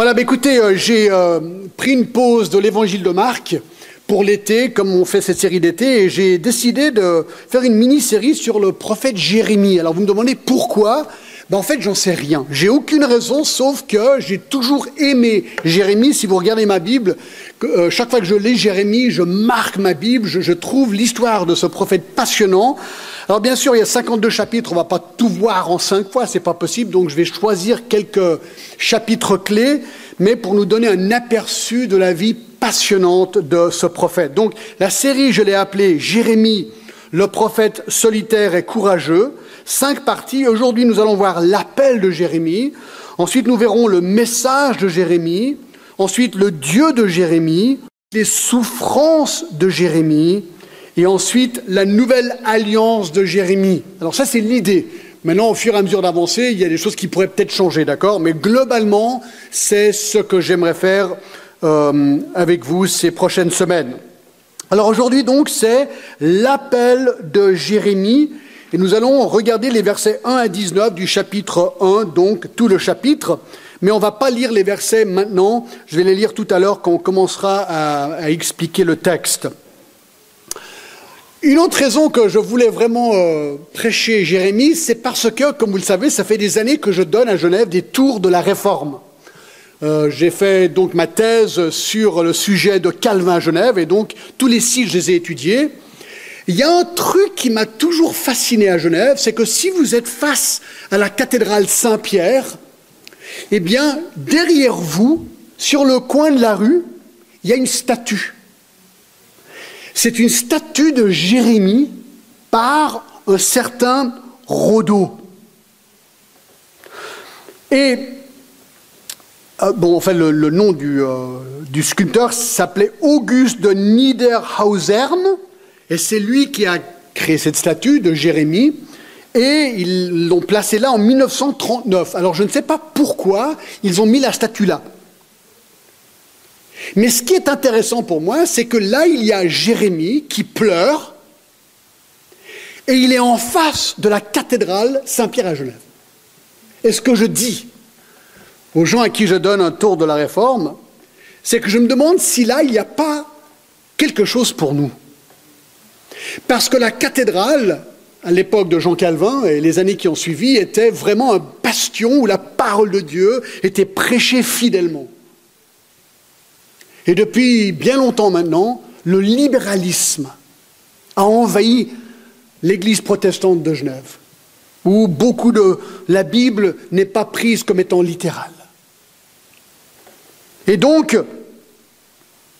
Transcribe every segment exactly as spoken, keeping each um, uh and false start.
Voilà, bah écoutez, euh, j'ai euh, pris une pause de l'évangile de Marc pour l'été, comme on fait cette série d'été, et j'ai décidé de faire une mini-série sur le prophète Jérémie. Alors vous me demandez pourquoi ? Ben en fait, j'en sais rien. J'ai aucune raison, sauf que j'ai toujours aimé Jérémie. Si vous regardez ma Bible, euh, chaque fois que je lis Jérémie, je marque ma Bible, je, je trouve l'histoire de ce prophète passionnant. Alors bien sûr, il y a cinquante-deux chapitres, on ne va pas tout voir en cinq fois, ce n'est pas possible, donc je vais choisir quelques chapitres clés, mais pour nous donner un aperçu de la vie passionnante de ce prophète. Donc la série, je l'ai appelée « Jérémie, le prophète solitaire et courageux ». Cinq parties. Aujourd'hui, nous allons voir l'appel de Jérémie. Ensuite, nous verrons le message de Jérémie. Ensuite, le Dieu de Jérémie, les souffrances de Jérémie. Et ensuite, la nouvelle alliance de Jérémie. Alors ça, c'est l'idée. Maintenant, au fur et à mesure d'avancer, il y a des choses qui pourraient peut-être changer, d'accord ? Mais globalement, c'est ce que j'aimerais faire euh, avec vous ces prochaines semaines. Alors aujourd'hui, donc, c'est l'appel de Jérémie. Et nous allons regarder les versets un à dix-neuf du chapitre un, donc tout le chapitre. Mais on ne va pas lire les versets maintenant, je vais les lire tout à l'heure quand on commencera à, à expliquer le texte. Une autre raison que je voulais vraiment euh, prêcher Jérémie, c'est parce que, comme vous le savez, ça fait des années que je donne à Genève des tours de la Réforme. Euh, j'ai fait donc ma thèse sur le sujet de Calvin à Genève, et donc tous les six, je les ai étudiés. Il y a un truc qui m'a toujours fasciné à Genève, c'est que si vous êtes face à la cathédrale Saint-Pierre, eh bien, derrière vous, sur le coin de la rue, il y a une statue. C'est une statue de Jérémie par un certain Rodo. Et, euh, bon, enfin, le, le nom du, euh, du sculpteur s'appelait Auguste de Niederhausern. Et c'est lui qui a créé cette statue de Jérémie, et ils l'ont placée là en mille neuf cent trente-neuf. Alors je ne sais pas pourquoi ils ont mis la statue là. Mais ce qui est intéressant pour moi, c'est que là, il y a Jérémie qui pleure, et il est en face de la cathédrale Saint-Pierre à Genève. Et ce que je dis aux gens à qui je donne un tour de la Réforme, c'est que je me demande si là, il n'y a pas quelque chose pour nous. Parce que la cathédrale, à l'époque de Jean Calvin et les années qui ont suivi, était vraiment un bastion où la parole de Dieu était prêchée fidèlement. Et depuis bien longtemps maintenant, le libéralisme a envahi l'église protestante de Genève, où beaucoup de la Bible n'est pas prise comme étant littérale. Et donc,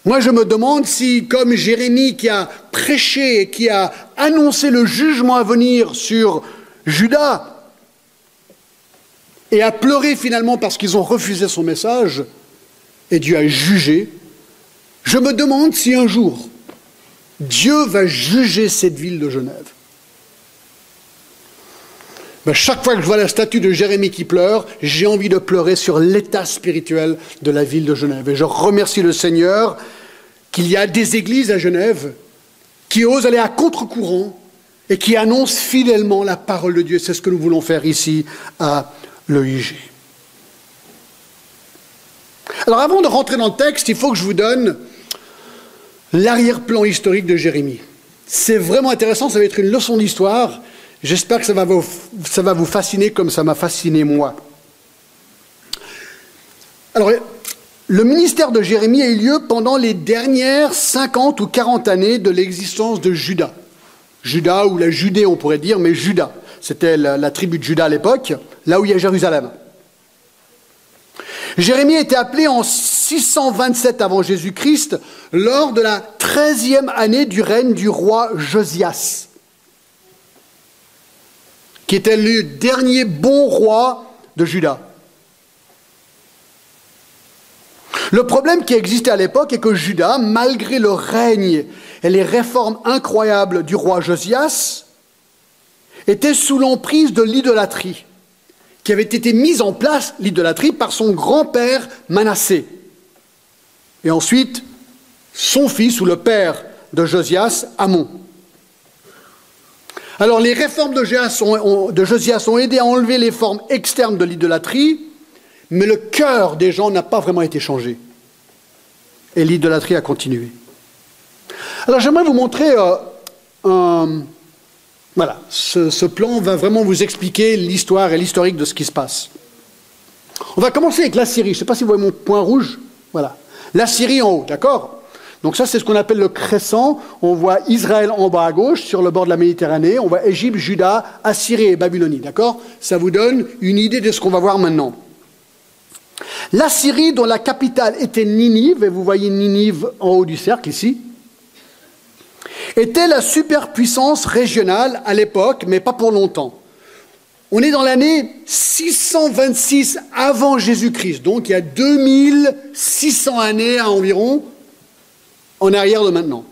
moi, je me demande si, comme Jérémie qui a prêché et qui a annoncé le jugement à venir sur Juda et a pleuré finalement parce qu'ils ont refusé son message et Dieu a jugé, je me demande si un jour, Dieu va juger cette ville de Genève. Ben, chaque fois que je vois la statue de Jérémie qui pleure, j'ai envie de pleurer sur l'état spirituel de la ville de Genève. Et je remercie le Seigneur qu'il y a des églises à Genève qui osent aller à contre-courant et qui annoncent fidèlement la parole de Dieu. C'est ce que nous voulons faire ici à l'E I G. Alors avant de rentrer dans le texte, il faut que je vous donne l'arrière-plan historique de Jérémie. C'est vraiment intéressant, ça va être une leçon d'histoire. J'espère que ça va, vous, ça va vous fasciner comme ça m'a fasciné moi. Alors, le ministère de Jérémie a eu lieu pendant les dernières cinquante ou quarante années de l'existence de Juda. Juda ou la Judée, on pourrait dire, mais Juda. C'était la, la tribu de Juda à l'époque, là où il y a Jérusalem. Jérémie a été appelé en six cent vingt-sept avant Jésus-Christ lors de la treizième année du règne du roi Josias, qui était le dernier bon roi de Juda. Le problème qui existait à l'époque est que Juda, malgré le règne et les réformes incroyables du roi Josias, était sous l'emprise de l'idolâtrie, qui avait été mise en place, l'idolâtrie, par son grand-père Manassé. Et ensuite, son fils ou le père de Josias, Amon. Alors, les réformes de Josias ont aidé à enlever les formes externes de l'idolâtrie, mais le cœur des gens n'a pas vraiment été changé. Et l'idolâtrie a continué. Alors j'aimerais vous montrer, euh, un, voilà, ce, ce plan va vraiment vous expliquer l'histoire et l'historique de ce qui se passe. On va commencer avec l'Assyrie. Je ne sais pas si vous voyez mon point rouge. Voilà. L'Assyrie en haut, d'accord? Donc ça, c'est ce qu'on appelle le crescent. On voit Israël en bas à gauche, sur le bord de la Méditerranée. On voit Égypte, Juda, Assyrie et Babylonie, d'accord? Ça vous donne une idée de ce qu'on va voir maintenant. L'Assyrie, dont la capitale était Ninive, et vous voyez Ninive en haut du cercle ici, était la superpuissance régionale à l'époque, mais pas pour longtemps. On est dans l'année six cent vingt-six avant Jésus-Christ, donc il y a deux mille six cents années à environ, en arrière de maintenant.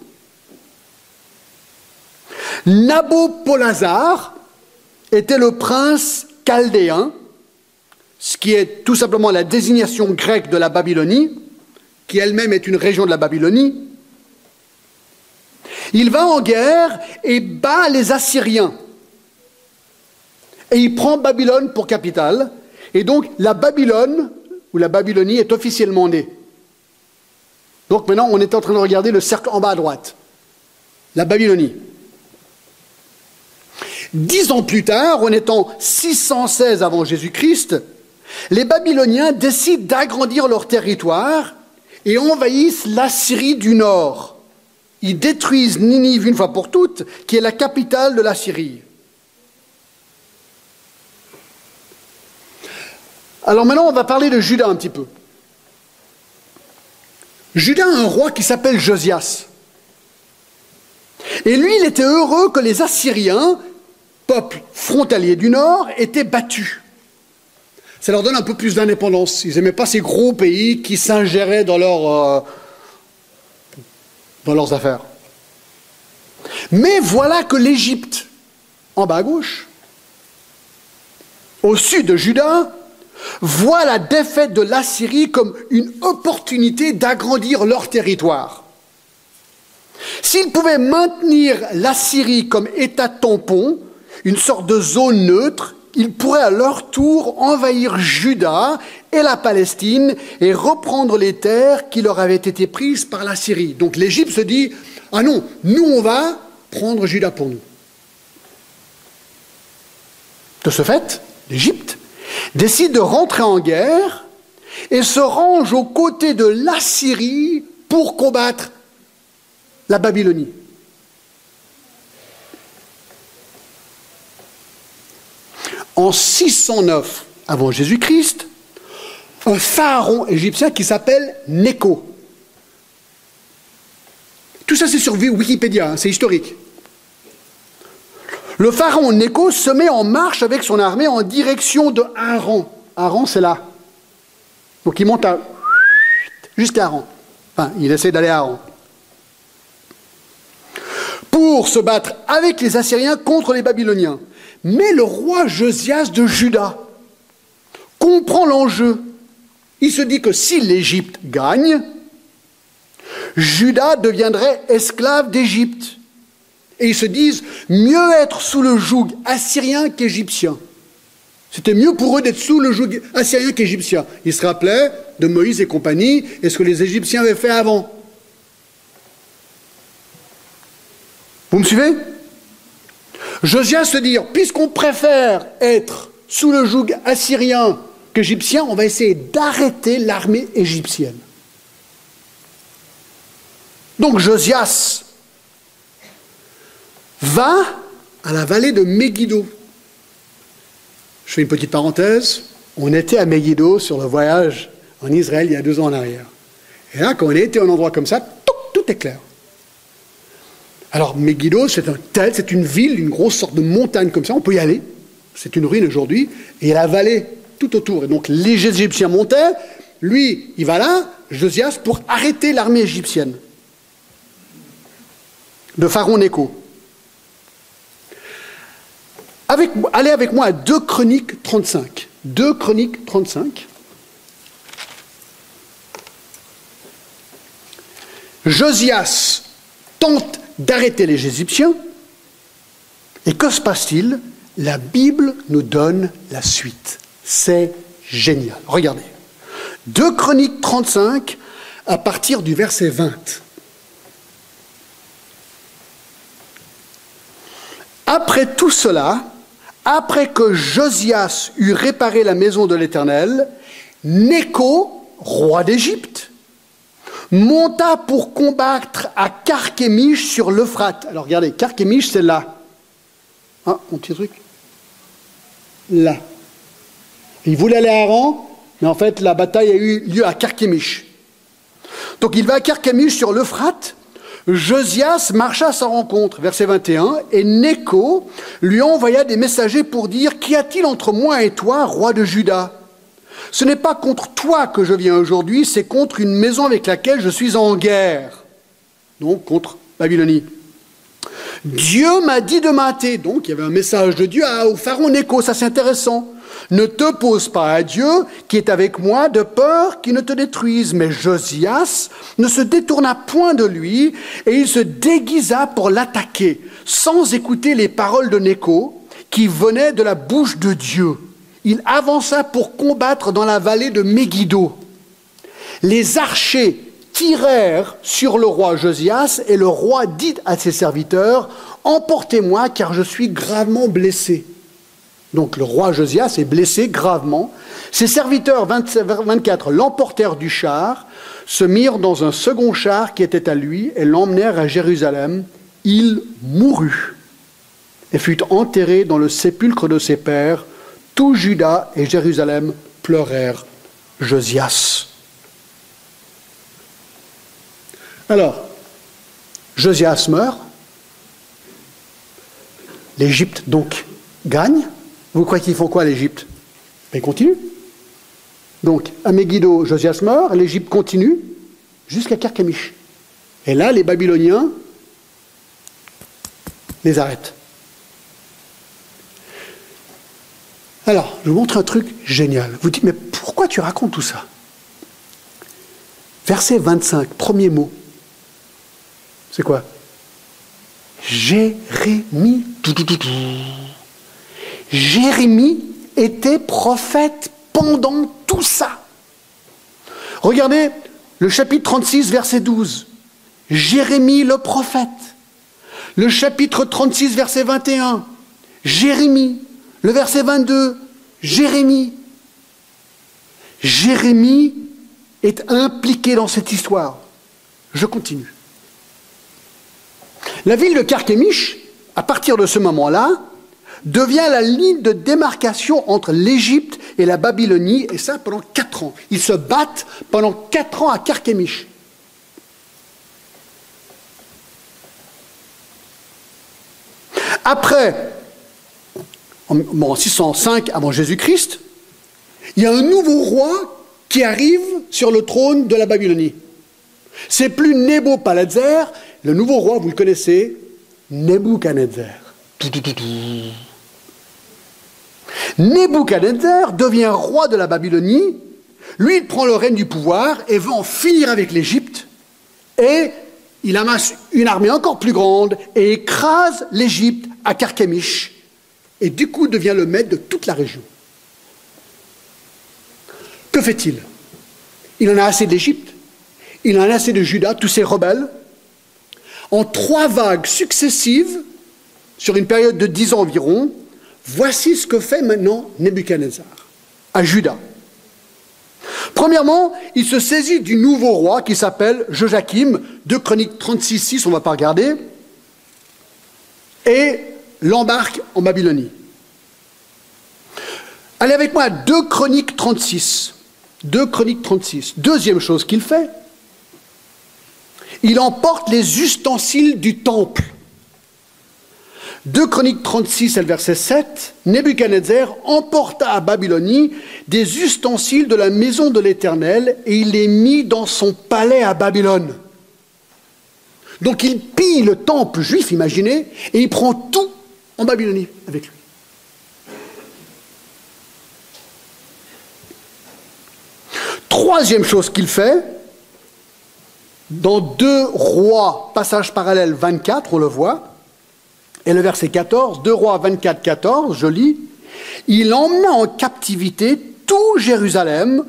Nabopolassar était le prince chaldéen, ce qui est tout simplement la désignation grecque de la Babylonie, qui elle-même est une région de la Babylonie. Il va en guerre et bat les Assyriens. Et il prend Babylone pour capitale. Et donc la Babylone, ou la Babylonie, est officiellement née. Donc maintenant, on est en train de regarder le cercle en bas à droite. La Babylonie. Dix ans plus tard, on est en six cent seize avant Jésus-Christ, les Babyloniens décident d'agrandir leur territoire et envahissent l'Assyrie du Nord. Ils détruisent Ninive une fois pour toutes, qui est la capitale de l'Assyrie. Alors maintenant, on va parler de Juda un petit peu. Juda a un roi qui s'appelle Josias. Et lui, il était heureux que les Assyriens, peuple frontalier du Nord, étaient battus. Ça leur donne un peu plus d'indépendance. Ils n'aimaient pas ces gros pays qui s'ingéraient dans, leur, euh, dans leurs affaires. Mais voilà que l'Égypte, en bas à gauche, au sud de Juda, voit la défaite de l'Assyrie comme une opportunité d'agrandir leur territoire. S'ils pouvaient maintenir l'Assyrie comme État tampon, une sorte de zone neutre, ils pourraient à leur tour envahir Juda et la Palestine et reprendre les terres qui leur avaient été prises par l'Assyrie. Donc l'Égypte se dit « Ah non, nous on va prendre Juda pour nous ». De ce fait, l'Égypte décide de rentrer en guerre et se range aux côtés de l'Assyrie pour combattre la Babylonie. En six cent neuf avant Jésus-Christ, un pharaon égyptien qui s'appelle Néco. Tout ça, c'est sur Wikipédia, hein, c'est historique. Le pharaon Néco se met en marche avec son armée en direction de Harran. Harran, c'est là. Donc il monte à... jusqu'à Harran. Enfin, il essaie d'aller à Harran. Pour se battre avec les Assyriens contre les Babyloniens. Mais le roi Josias de Juda comprend l'enjeu. Il se dit que si l'Égypte gagne, Juda deviendrait esclave d'Égypte. Et ils se disent, mieux être sous le joug assyrien qu'égyptien. C'était mieux pour eux d'être sous le joug assyrien qu'égyptien. Ils se rappelaient de Moïse et compagnie et ce que les Égyptiens avaient fait avant. Vous me suivez? Josias se dit, puisqu'on préfère être sous le joug assyrien qu'égyptien, on va essayer d'arrêter l'armée égyptienne. Donc Josias va à la vallée de Megiddo. Je fais une petite parenthèse. On était à Megiddo sur le voyage en Israël il y a deux ans en arrière. Et là, quand on était à un endroit comme ça, tout, tout est clair. Alors Megiddo, c'est un tel, c'est une ville, une grosse sorte de montagne comme ça. On peut y aller. C'est une ruine aujourd'hui. Et il y a la vallée tout autour. Et donc les Égyptiens montaient. Lui, il va là, Josias, pour arrêter l'armée égyptienne de Pharaon Néco. Avec, allez avec moi à deux Chroniques trente-cinq. deux Chroniques trente-cinq. Josias tente d'arrêter les Égyptiens. Et que se passe-t-il? La Bible nous donne la suite. C'est génial. Regardez. deux Chroniques trente-cinq, à partir du verset vingt. Après tout cela, après que Josias eut réparé la maison de l'Éternel, Néco, roi d'Égypte, monta pour combattre à Carchemish sur l'Euphrate. Alors regardez, Carchemish, c'est là. Ah, mon petit truc. Là. Il voulait aller à Harran, mais en fait, la bataille a eu lieu à Carchemish. Donc il va à Carchemish sur l'Euphrate. Josias marcha à sa rencontre, verset vingt et un, et Néco lui envoya des messagers pour dire « Qu'y a-t-il entre moi et toi, roi de Juda ? Ce n'est pas contre toi que je viens aujourd'hui, c'est contre une maison avec laquelle je suis en guerre. » Donc, contre Babylonie. « Dieu m'a dit de mater. » Donc, il y avait un message de Dieu au pharaon Néco, ça c'est intéressant. « Ne t'oppose pas à Dieu qui est avec moi de peur qu'il ne te détruise. » Mais Josias ne se détourna point de lui et il se déguisa pour l'attaquer, sans écouter les paroles de Néco qui venaient de la bouche de Dieu. Il avança pour combattre dans la vallée de Megiddo. Les archers tirèrent sur le roi Josias et le roi dit à ses serviteurs « Emportez-moi car je suis gravement blessé. » Donc le roi Josias est blessé gravement. Ses serviteurs, vingt-quatre, l'emportèrent du char, se mirent dans un second char qui était à lui et l'emmenèrent à Jérusalem. Il mourut et fut enterré dans le sépulcre de ses pères. Tout Juda et Jérusalem pleurèrent Josias. Alors, Josias meurt. L'Égypte donc gagne. Vous croyez qu'ils font quoi l'Égypte? Ils continuent. Donc, à Megiddo, Josias meurt, l'Égypte continue jusqu'à Carchemish. Et là, les Babyloniens les arrêtent. Alors, je vous montre un truc génial. Vous dites, mais pourquoi tu racontes tout ça? Verset vingt-cinq, premier mot. C'est quoi? Jérémie. Jérémie était prophète pendant tout ça. Regardez le chapitre trente-six, verset douze. Jérémie le prophète. Le chapitre trente-six, verset vingt et un. Jérémie. Le verset vingt-deux. Jérémie. Jérémie est impliqué dans cette histoire. Je continue. La ville de Carchemish, à partir de ce moment-là, devient la ligne de démarcation entre l'Égypte et la Babylonie, et ça pendant quatre ans. Ils se battent pendant quatre ans à Carchemish. Après, en six cent cinq avant Jésus-Christ, il y a un nouveau roi qui arrive sur le trône de la Babylonie. C'est plus Nabopolassar, le nouveau roi, vous le connaissez, Nebuchadnezzar. Nebuchadnezzar devient roi de la Babylonie, lui il prend le règne du pouvoir et veut en finir avec l'Égypte et il amasse une armée encore plus grande et écrase l'Égypte à Carchemish et du coup devient le maître de toute la région. Que fait-il? Il en a assez de l'Égypte, il en a assez de Juda, tous ces rebelles. En trois vagues successives, sur une période de dix ans environ, voici ce que fait maintenant Nebuchadnezzar à Juda. Premièrement, il se saisit du nouveau roi qui s'appelle Joachim, deux Chroniques trente-six six, on ne va pas regarder, et l'embarque en Babylonie. Allez avec moi à deux Chroniques trente-six. deux Chroniques trente-six. Deuxième chose qu'il fait, il emporte les ustensiles du temple. deux Chroniques trente-six, verset sept, Nebuchadnezzar emporta à Babylonie des ustensiles de la maison de l'Éternel et il les mit dans son palais à Babylone. Donc il pille le temple juif, imaginez, et il prend tout en Babylonie avec lui. Troisième chose qu'il fait, dans deux Rois, passage parallèle vingt-quatre, on le voit, et le verset quatorze, deux Rois vingt-quatre, quatorze, je lis, « Il emmena en captivité tout Jérusalem,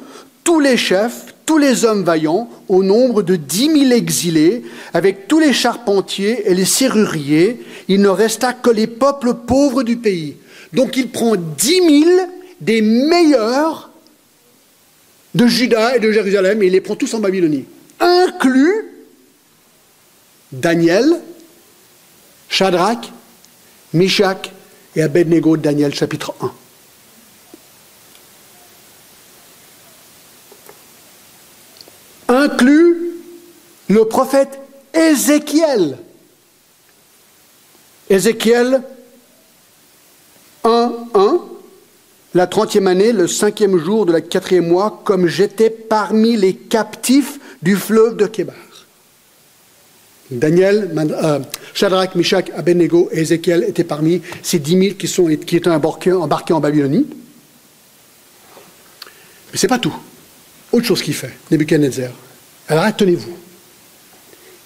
tous les chefs, tous les hommes vaillants, au nombre de dix mille exilés, avec tous les charpentiers et les serruriers, il ne resta que les peuples pauvres du pays. Donc il prend dix mille des meilleurs de Juda et de Jérusalem, et il les prend tous en Babylonie, inclus Daniel, Shadrach, Mishak et Abednego de Daniel, chapitre un. Inclut le prophète Ézéchiel. Ézéchiel un, un, la trentième année, le cinquième jour de la quatrième mois, comme j'étais parmi les captifs du fleuve de Kébar. Daniel, euh, Shadrach, Mishak, Abednego et Ézéchiel étaient parmi ces dix mille qui, sont, qui étaient embarqués, embarqués en Babylonie. Mais ce n'est pas tout. Autre chose qu'il fait, Nebuchadnezzar. Alors, tenez-vous.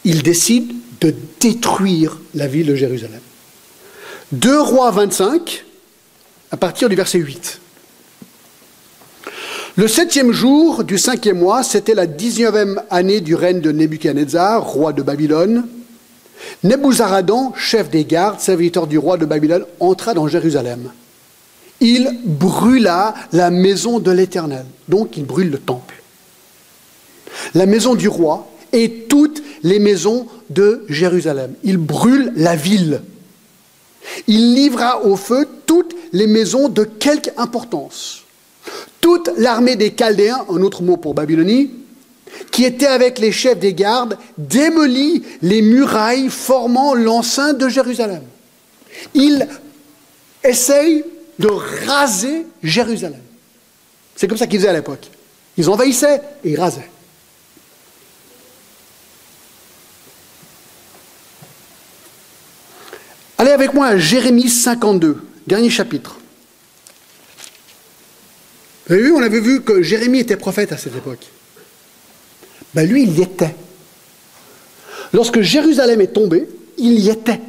Il décide de détruire la ville de Jérusalem. deux Rois vingt-cinq, à partir du verset huit. Le septième jour du cinquième mois, c'était la dix-neuvième année du règne de Nebuchadnezzar, roi de Babylone. Nebuzaradan, chef des gardes, serviteur du roi de Babylone, entra dans Jérusalem. Il brûla la maison de l'Éternel, donc il brûle le temple, la maison du roi et toutes les maisons de Jérusalem. Il brûle la ville. Il livra au feu toutes les maisons de quelque importance. Toute l'armée des Chaldéens, un autre mot pour Babylonie, qui était avec les chefs des gardes, démolit les murailles formant l'enceinte de Jérusalem. Il essaye de raser Jérusalem. C'est comme ça qu'ils faisaient à l'époque. Ils envahissaient et ils rasaient. Allez avec moi à Jérémie cinquante-deux, dernier chapitre. Vous avez vu, on avait vu que Jérémie était prophète à cette époque. Ben lui, il y était. Lorsque Jérusalem est tombée, il y était.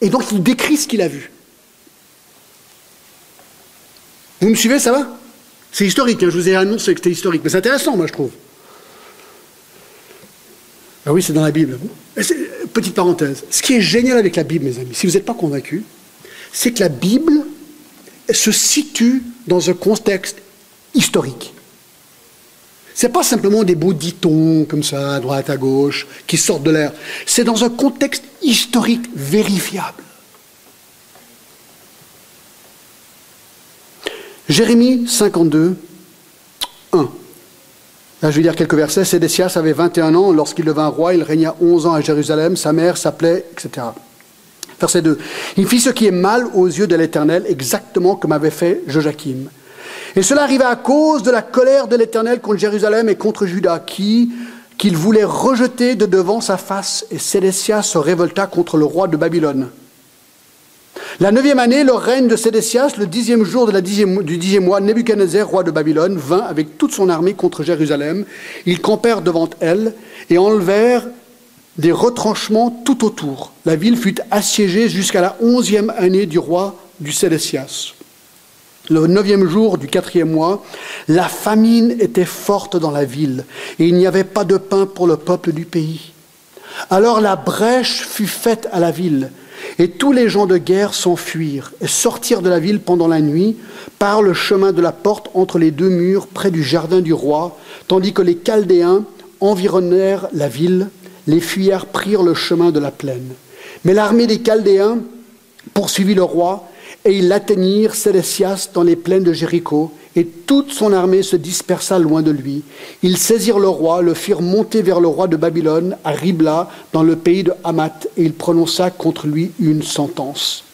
Et donc, il décrit ce qu'il a vu. Vous me suivez, ça va? C'est historique, hein, je vous ai annoncé que c'était historique. Mais c'est intéressant, moi, je trouve. Ah oui, c'est dans la Bible. Petite parenthèse. Ce qui est génial avec la Bible, mes amis, si vous n'êtes pas convaincus, c'est que la Bible se situe dans un contexte historique. Ce n'est pas simplement des beaux ditons, comme ça, à droite, à gauche, qui sortent de l'air. C'est dans un contexte historique vérifiable. Jérémie cinquante-deux, un. Là, je vais lire quelques versets. Sédécias avait vingt et un ans. Lorsqu'il devint roi, il régna onze ans à Jérusalem. Sa mère s'appelait, et cetera. Verset deux. Il fit ce qui est mal aux yeux de l'Éternel, exactement comme avait fait Joachim. Et cela arriva à cause de la colère de l'Éternel contre Jérusalem et contre Juda, qui, qu'il voulait rejeter de devant sa face. Et Sédécias se révolta contre le roi de Babylone. La neuvième année, le règne de Sédécias, le dixième jour de la dixième, du dixième mois, Nebuchadnezzar, roi de Babylone, vint avec toute son armée contre Jérusalem. Ils campèrent devant elle et enlevèrent des retranchements tout autour. La ville fut assiégée jusqu'à la onzième année du roi du Sédécias. Le neuvième jour du quatrième mois, la famine était forte dans la ville et il n'y avait pas de pain pour le peuple du pays. Alors la brèche fut faite à la ville et tous les gens de guerre s'enfuirent et sortirent de la ville pendant la nuit par le chemin de la porte entre les deux murs près du jardin du roi, tandis que les Chaldéens environnèrent la ville. Les fuyards prirent le chemin de la plaine. Mais l'armée des Chaldéens poursuivit le roi, et ils l'atteignirent, Sédécias, dans les plaines de Jéricho, et toute son armée se dispersa loin de lui. Ils saisirent le roi, le firent monter vers le roi de Babylone, à Ribla, dans le pays de Hamath, et il prononça contre lui une sentence.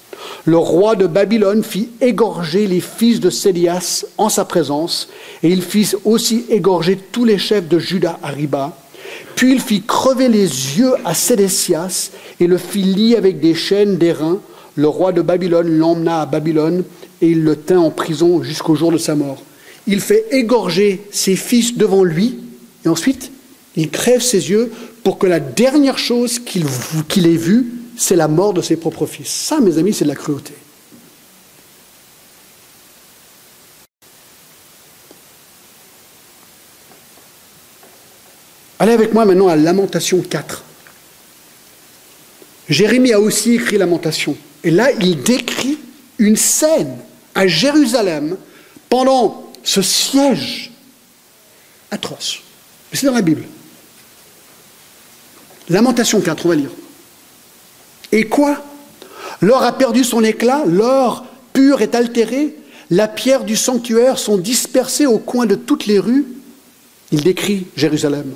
Le roi de Babylone fit égorger les fils de Sédécias en sa présence, et il fit aussi égorger tous les chefs de Juda à Ribla. Puis il fit crever les yeux à Sédécias et le fit lier avec des chaînes d'airain. Le roi de Babylone l'emmena à Babylone et il le tint en prison jusqu'au jour de sa mort. Il fait égorger ses fils devant lui et ensuite il crève ses yeux pour que la dernière chose qu'il, qu'il ait vue, c'est la mort de ses propres fils. Ça, mes amis, c'est de la cruauté. Allez avec moi maintenant à Lamentation quatre. Jérémie a aussi écrit Lamentation. Et là, il décrit une scène à Jérusalem pendant ce siège atroce. Mais c'est dans la Bible. Lamentation quatre, on va lire. Et quoi ? L'or a perdu son éclat, l'or pur est altéré, la pierre du sanctuaire sont dispersées au coin de toutes les rues. Il décrit Jérusalem.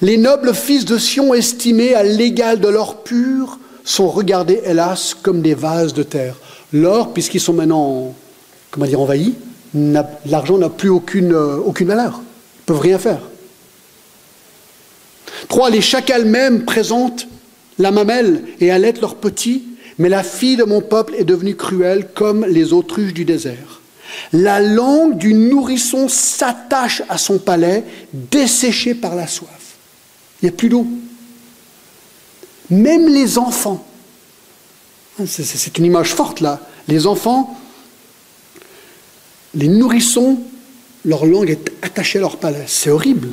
Les nobles fils de Sion, estimés à l'égal de l'or pur, sont regardés, hélas, comme des vases de terre. L'or, puisqu'ils sont maintenant, comment dire, envahis, l'argent n'a plus aucune, euh, aucune valeur. Ils ne peuvent rien faire. Trois, les chacals même présentent la mamelle et allaitent leurs petits, mais la fille de mon peuple est devenue cruelle comme les autruches du désert. La langue du nourrisson s'attache à son palais, desséchée par la soif. Il n'y a plus d'eau. Même les enfants, c'est une image forte là, les enfants, les nourrissons, leur langue est attachée à leur palais. C'est horrible.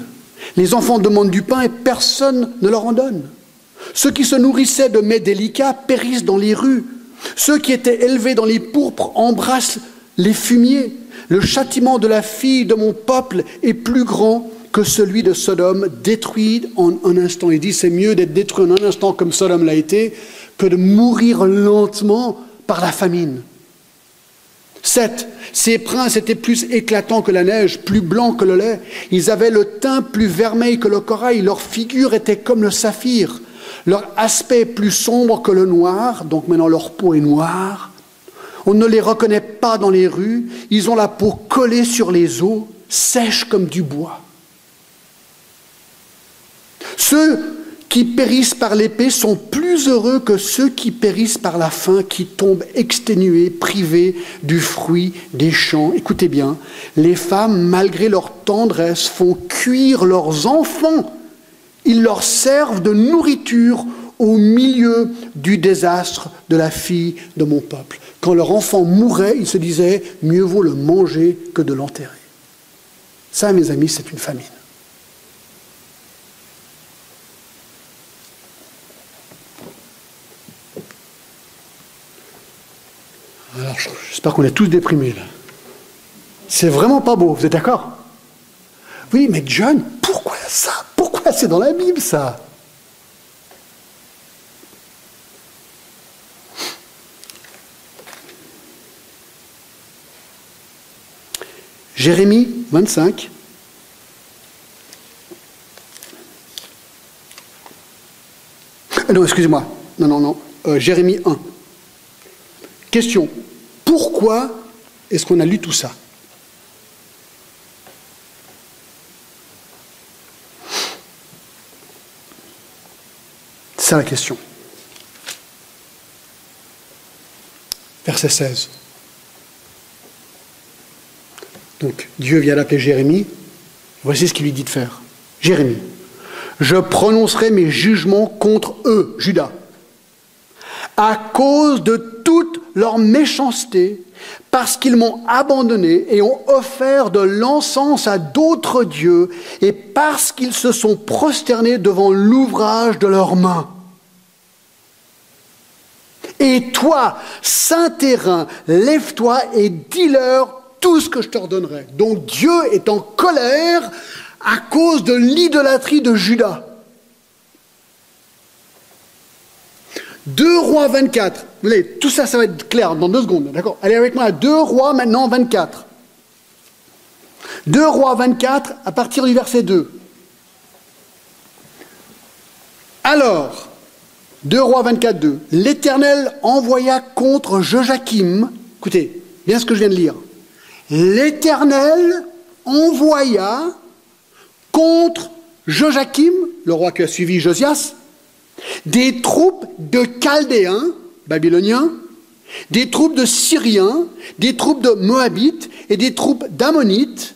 Les enfants demandent du pain et personne ne leur en donne. Ceux qui se nourrissaient de mets délicats périssent dans les rues. Ceux qui étaient élevés dans les pourpres embrassent les fumiers. Le châtiment de la fille de mon peuple est plus grand que celui de Sodome, détruit en un instant. Il dit, c'est mieux d'être détruit en un instant comme Sodome l'a été, que de mourir lentement par la famine. sept. Ces princes étaient plus éclatants que la neige, plus blancs que le lait. Ils avaient le teint plus vermeil que le corail. Leur figure était comme le saphir. Leur aspect est plus sombre que le noir. Donc maintenant leur peau est noire. On ne les reconnaît pas dans les rues. Ils ont la peau collée sur les os, sèche comme du bois. Ceux qui périssent par l'épée sont plus heureux que ceux qui périssent par la faim, qui tombent exténués, privés du fruit des champs. Écoutez bien, les femmes, malgré leur tendresse, font cuire leurs enfants. Ils leur servent de nourriture au milieu du désastre de la fille de mon peuple. Quand leur enfant mourait, ils se disaient, mieux vaut le manger que de l'enterrer. Ça, mes amis, c'est une famine. Alors, j'espère qu'on est tous déprimés, là. C'est vraiment pas beau, vous êtes d'accord? Oui, mais John, pourquoi ça? Pourquoi c'est dans la Bible, ça? Jérémie vingt-cinq. Non, excusez-moi. Non, non, non. Euh, Jérémie un. Question, pourquoi est-ce qu'on a lu tout ça? C'est ça la question. Verset seize. Donc, Dieu vient d'appeler Jérémie. Voici ce qu'il lui dit de faire. Jérémie, je prononcerai mes jugements contre eux, Juda, à cause de toute leur méchanceté, parce qu'ils m'ont abandonné et ont offert de l'encens à d'autres dieux, et parce qu'ils se sont prosternés devant l'ouvrage de leurs mains. Et toi, saint terrain, lève-toi et dis-leur tout ce que je t'ordonnerai. Donc Dieu est en colère à cause de l'idolâtrie de Juda. deux Rois vingt-quatre. Vous voyez, tout ça, ça va être clair dans deux secondes. D'accord? Allez avec moi à deux Rois maintenant vingt-quatre. deux Rois vingt-quatre à partir du verset deux. Alors, deux Rois vingt-quatre, deux. L'Éternel envoya contre Joachim. Écoutez, bien ce que je viens de lire. L'Éternel envoya contre Joachim, le roi qui a suivi Josias, des troupes de Chaldéens, Babyloniens, des troupes de Syriens, des troupes de Moabites et des troupes d'Ammonites.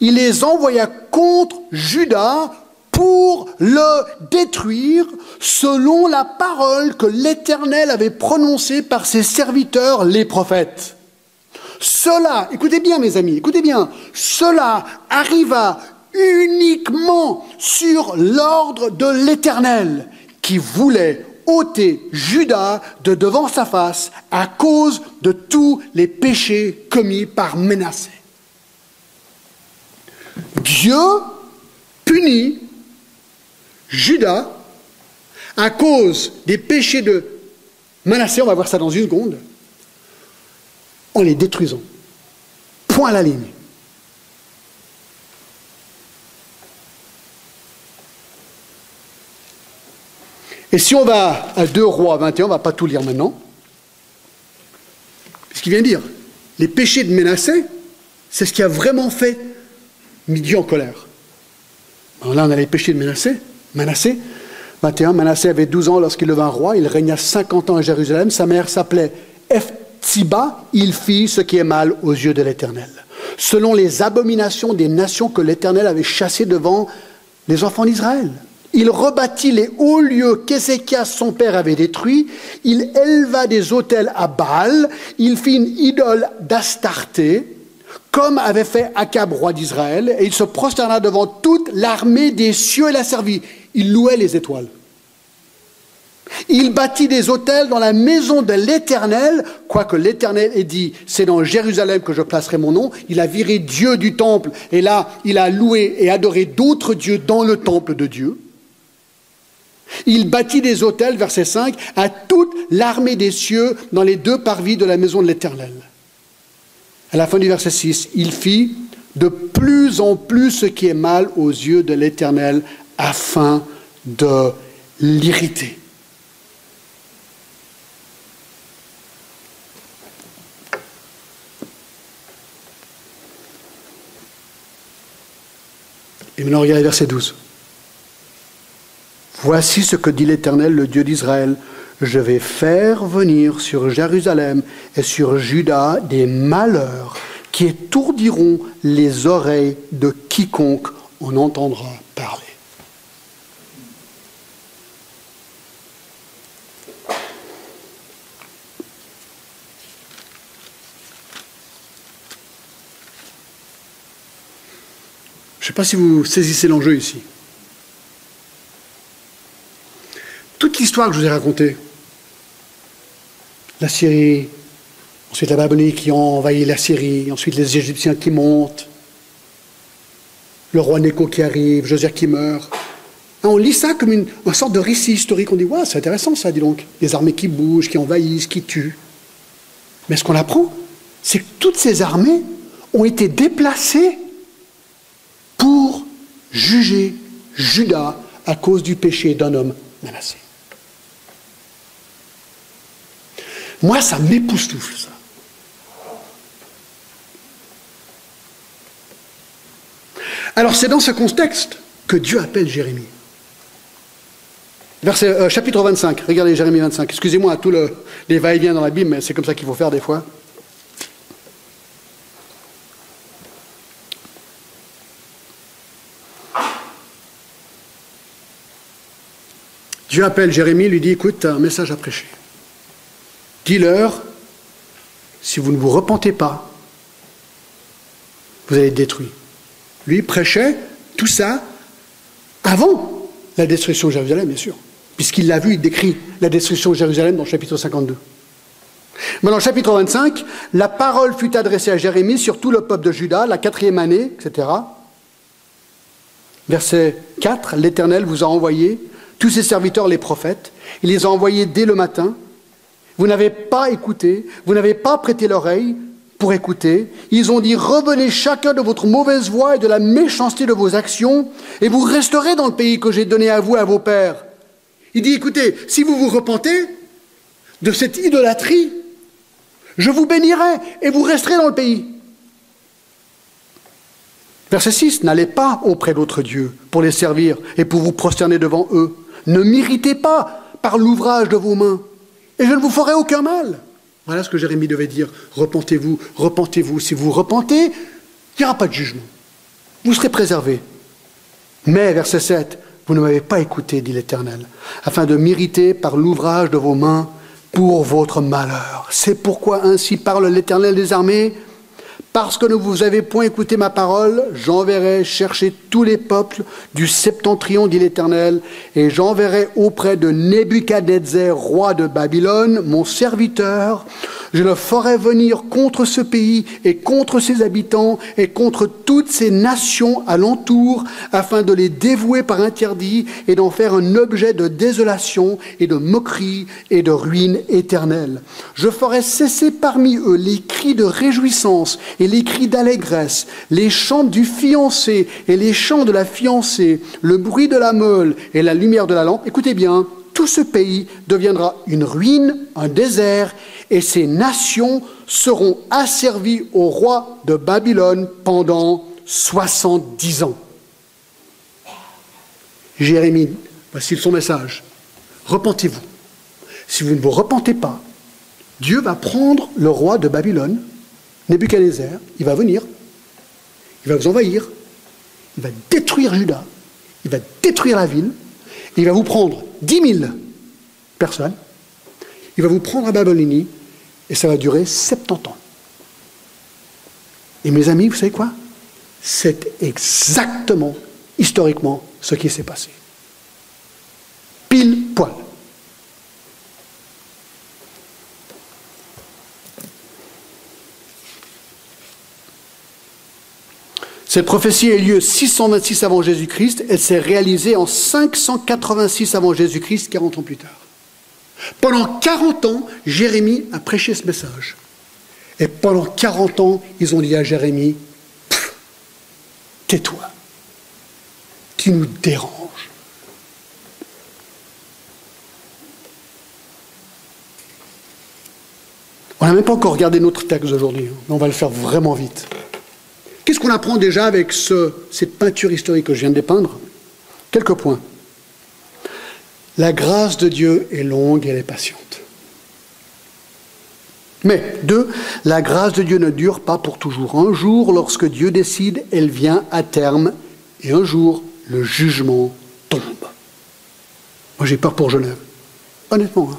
Il les envoya contre Juda pour le détruire, selon la parole que l'Éternel avait prononcée par ses serviteurs, les prophètes. Cela, écoutez bien mes amis, écoutez bien, cela arriva uniquement sur l'ordre de l'Éternel, qui voulait ôter Juda de devant sa face à cause de tous les péchés commis par Manassé. Dieu punit Juda à cause des péchés de Manassé, on va voir ça dans une seconde, en les détruisant. Point à la ligne. Et si on va à deux Rois vingt et un, on ne va pas tout lire maintenant. Ce qu'il vient de dire, les péchés de Manassé, c'est ce qui a vraiment fait Dieu en colère. Alors là, on a les péchés de Manassé. Manassé, vingt et un, Manassé avait douze ans lorsqu'il devint roi. Il régna cinquante ans à Jérusalem. Sa mère s'appelait Ephthiba. Il fit ce qui est mal aux yeux de l'Éternel, selon les abominations des nations que l'Éternel avait chassées devant les enfants d'Israël. Il rebâtit les hauts lieux qu'Ézéchias, son père, avait détruits. Il éleva des autels à Baal. Il fit une idole d'Astarté, comme avait fait Achab, roi d'Israël. Et il se prosterna devant toute l'armée des cieux et la servit. Il louait les étoiles. Il bâtit des autels dans la maison de l'Éternel, quoique l'Éternel ait dit « C'est dans Jérusalem que je placerai mon nom ». Il a viré Dieu du temple. Et là, il a loué et adoré d'autres dieux dans le temple de Dieu. Il bâtit des autels, verset cinq, à toute l'armée des cieux dans les deux parvis de la maison de l'Éternel. À la fin du verset six, il fit de plus en plus ce qui est mal aux yeux de l'Éternel afin de l'irriter. Et maintenant, regardez verset douze. Voici ce que dit l'Éternel, le Dieu d'Israël. Je vais faire venir sur Jérusalem et sur Juda des malheurs qui étourdiront les oreilles de quiconque en entendra parler. Je ne sais pas si vous saisissez l'enjeu ici. Toute l'histoire que je vous ai racontée, la Syrie, ensuite la Babylonie qui envahit la Syrie, ensuite les Égyptiens qui montent, le roi Néco qui arrive, Josias qui meurt. On lit ça comme une, une sorte de récit historique. On dit, ouais, c'est intéressant ça, dis donc. Les armées qui bougent, qui envahissent, qui tuent. Mais ce qu'on apprend, c'est que toutes ces armées ont été déplacées pour juger Juda à cause du péché d'un homme, Manassé. Moi, ça m'époustoufle, ça. Alors, c'est dans ce contexte que Dieu appelle Jérémie. Verset, euh, chapitre vingt-cinq, regardez Jérémie vingt-cinq. Excusez-moi à tous le, les va-et-vient dans la Bible, mais c'est comme ça qu'il faut faire des fois. Dieu appelle Jérémie, lui dit, écoute, tu as un message à prêcher. Dis-leur, si vous ne vous repentez pas, vous allez être détruits. Lui prêchait tout ça avant la destruction de Jérusalem, bien sûr, puisqu'il l'a vu, il décrit la destruction de Jérusalem dans le chapitre cinquante-deux. Mais dans le chapitre vingt-cinq, la parole fut adressée à Jérémie sur tout le peuple de Juda, la quatrième année, et cetera. Verset quatre, l'Éternel vous a envoyé, tous ses serviteurs, les prophètes, il les a envoyés dès le matin. Vous n'avez pas écouté, vous n'avez pas prêté l'oreille pour écouter. Ils ont dit, revenez chacun de votre mauvaise voie et de la méchanceté de vos actions, et vous resterez dans le pays que j'ai donné à vous et à vos pères. Il dit, écoutez, si vous vous repentez de cette idolâtrie, je vous bénirai et vous resterez dans le pays. Verset six, n'allez pas auprès d'autres dieux pour les servir et pour vous prosterner devant eux. Ne m'irritez pas par l'ouvrage de vos mains. Et je ne vous ferai aucun mal. Voilà ce que Jérémie devait dire. Repentez-vous, repentez-vous. Si vous repentez, il n'y aura pas de jugement. Vous serez préservés. Mais, verset sept, vous ne m'avez pas écouté, dit l'Éternel, afin de m'irriter par l'ouvrage de vos mains pour votre malheur. C'est pourquoi ainsi parle l'Éternel des armées. Parce que ne vous avez point écouté ma parole, j'enverrai chercher tous les peuples du septentrion, dit l'Éternel, et j'enverrai auprès de Nebuchadnezzar, roi de Babylone, mon serviteur. Je le ferai venir contre ce pays et contre ses habitants et contre toutes ces nations alentour, afin de les dévouer par interdit et d'en faire un objet de désolation et de moquerie et de ruine éternelle. Je ferai cesser parmi eux les cris de réjouissance et les cris d'allégresse, les chants du fiancé et les chants de la fiancée, le bruit de la meule et la lumière de la lampe. Écoutez bien, tout ce pays deviendra une ruine, un désert, et ces nations seront asservies au roi de Babylone pendant soixante-dix ans. Jérémie, voici son message. Repentez-vous. Si vous ne vous repentez pas, Dieu va prendre le roi de Babylone, Nebuchadnezzar, il va venir, il va vous envahir, il va détruire Juda, il va détruire la ville, et il va vous prendre dix mille personnes, il va vous prendre à Babylonie, et ça va durer soixante-dix ans. Et mes amis, vous savez quoi? C'est exactement, historiquement, ce qui s'est passé. Pile poil. Cette prophétie a eu lieu six cent vingt-six avant Jésus-Christ. Elle s'est réalisée en cinq cent quatre-vingt-six avant Jésus-Christ, quarante ans plus tard. Pendant quarante ans, Jérémie a prêché ce message. Et pendant quarante ans, ils ont dit à Jérémie, « Tais-toi, tu nous déranges. » On n'a même pas encore regardé notre texte aujourd'hui, mais on va le faire vraiment vite. Qu'est-ce qu'on apprend déjà avec ce, cette peinture historique que je viens de dépeindre? Quelques points. La grâce de Dieu est longue et elle est patiente. Mais, deux, la grâce de Dieu ne dure pas pour toujours. Un jour, lorsque Dieu décide, elle vient à terme, et un jour, le jugement tombe. Moi, j'ai peur pour Genève. Honnêtement, hein,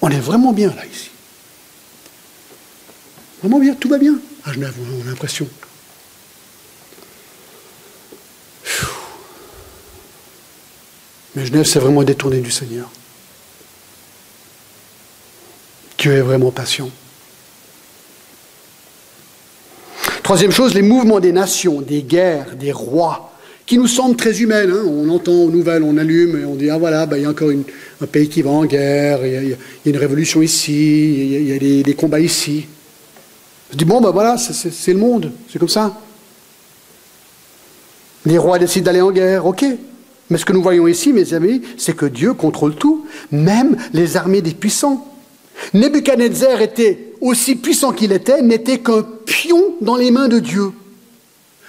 on est vraiment bien là, ici. Vraiment bien, tout va bien. À Genève, on a l'impression. Mais Genève s'est vraiment détournée du Seigneur. Dieu est vraiment patient. Troisième chose, les mouvements des nations, des guerres, des rois, qui nous semblent très humaines. Hein. On entend aux nouvelles, on allume et on dit « Ah voilà, ben, il y a encore une, un pays qui va en guerre, il y a, il y a une révolution ici, il y a, il y a des, des combats ici. » Je dis, bon, ben voilà, c'est le monde, c'est comme ça. Les rois décident d'aller en guerre, ok. Mais ce que nous voyons ici, mes amis, c'est que Dieu contrôle tout, même les armées des puissants. Nebuchadnezzar était, aussi puissant qu'il était, n'était qu'un pion dans les mains de Dieu.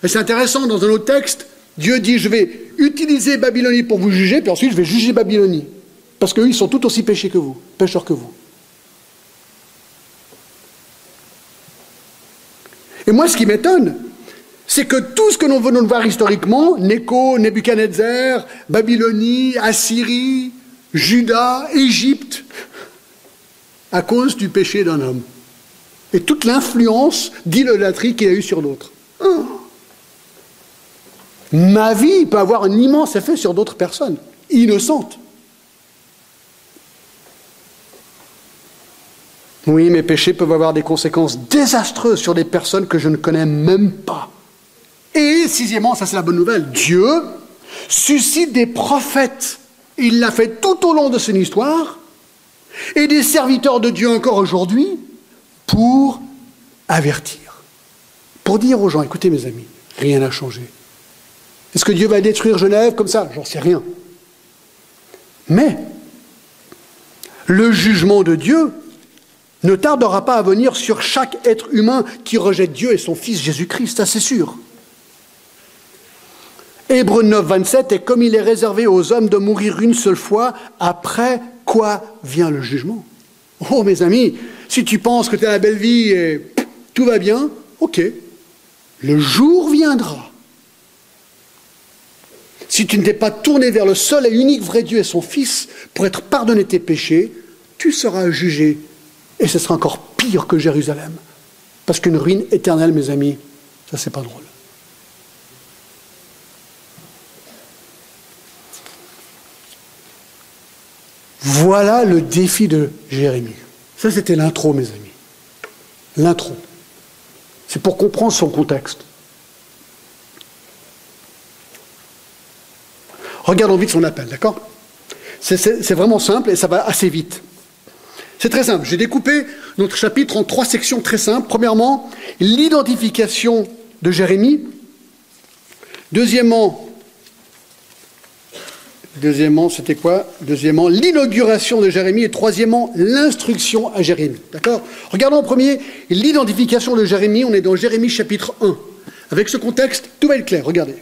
Et c'est intéressant, dans un autre texte, Dieu dit, je vais utiliser Babylonie pour vous juger, puis ensuite je vais juger Babylonie. Parce qu'eux, ils sont tout aussi péchés que vous, pécheurs que vous. Et moi, ce qui m'étonne, c'est que tout ce que nous venons de voir historiquement, Néco, Nebuchadnezzar, Babylonie, Assyrie, Juda, Égypte, à cause du péché d'un homme. Et toute l'influence d'idolâtrie qu'il a eue sur d'autres. Hein? Ma vie peut avoir un immense effet sur d'autres personnes, innocentes. Oui, mes péchés peuvent avoir des conséquences désastreuses sur des personnes que je ne connais même pas. Et sixièmement, ça c'est la bonne nouvelle, Dieu suscite des prophètes. Il l'a fait tout au long de son histoire et des serviteurs de Dieu encore aujourd'hui pour avertir. Pour dire aux gens, écoutez mes amis, rien n'a changé. Est-ce que Dieu va détruire Genève comme ça? J'en sais rien. Mais le jugement de Dieu ne tardera pas à venir sur chaque être humain qui rejette Dieu et son Fils Jésus-Christ, ça c'est sûr. Hébreux neuf, vingt-sept, et comme il est réservé aux hommes de mourir une seule fois, après quoi vient le jugement? Oh mes amis, si tu penses que tu as la belle vie et tout va bien, ok, le jour viendra. Si tu ne t'es pas tourné vers le seul et unique vrai Dieu et son Fils pour être pardonné tes péchés, tu seras jugé. Et ce sera encore pire que Jérusalem, Parce qu'une ruine éternelle, mes amis, ça c'est pas drôle. Voilà le défi de Jérémie. Ça, c'était l'intro, mes amis. L'intro. C'est pour comprendre son contexte. Regardons vite son appel, d'accord ? C'est, c'est, c'est vraiment simple et ça va assez vite. C'est très simple. J'ai découpé notre chapitre en trois sections très simples. Premièrement, l'identification de Jérémie. Deuxièmement, Deuxièmement, c'était quoi ? Deuxièmement, l'inauguration de Jérémie. Et troisièmement, l'instruction à Jérémie. D'accord ? Regardons en premier l'identification de Jérémie. On est dans Jérémie chapitre un. Avec ce contexte, tout va être clair. Regardez.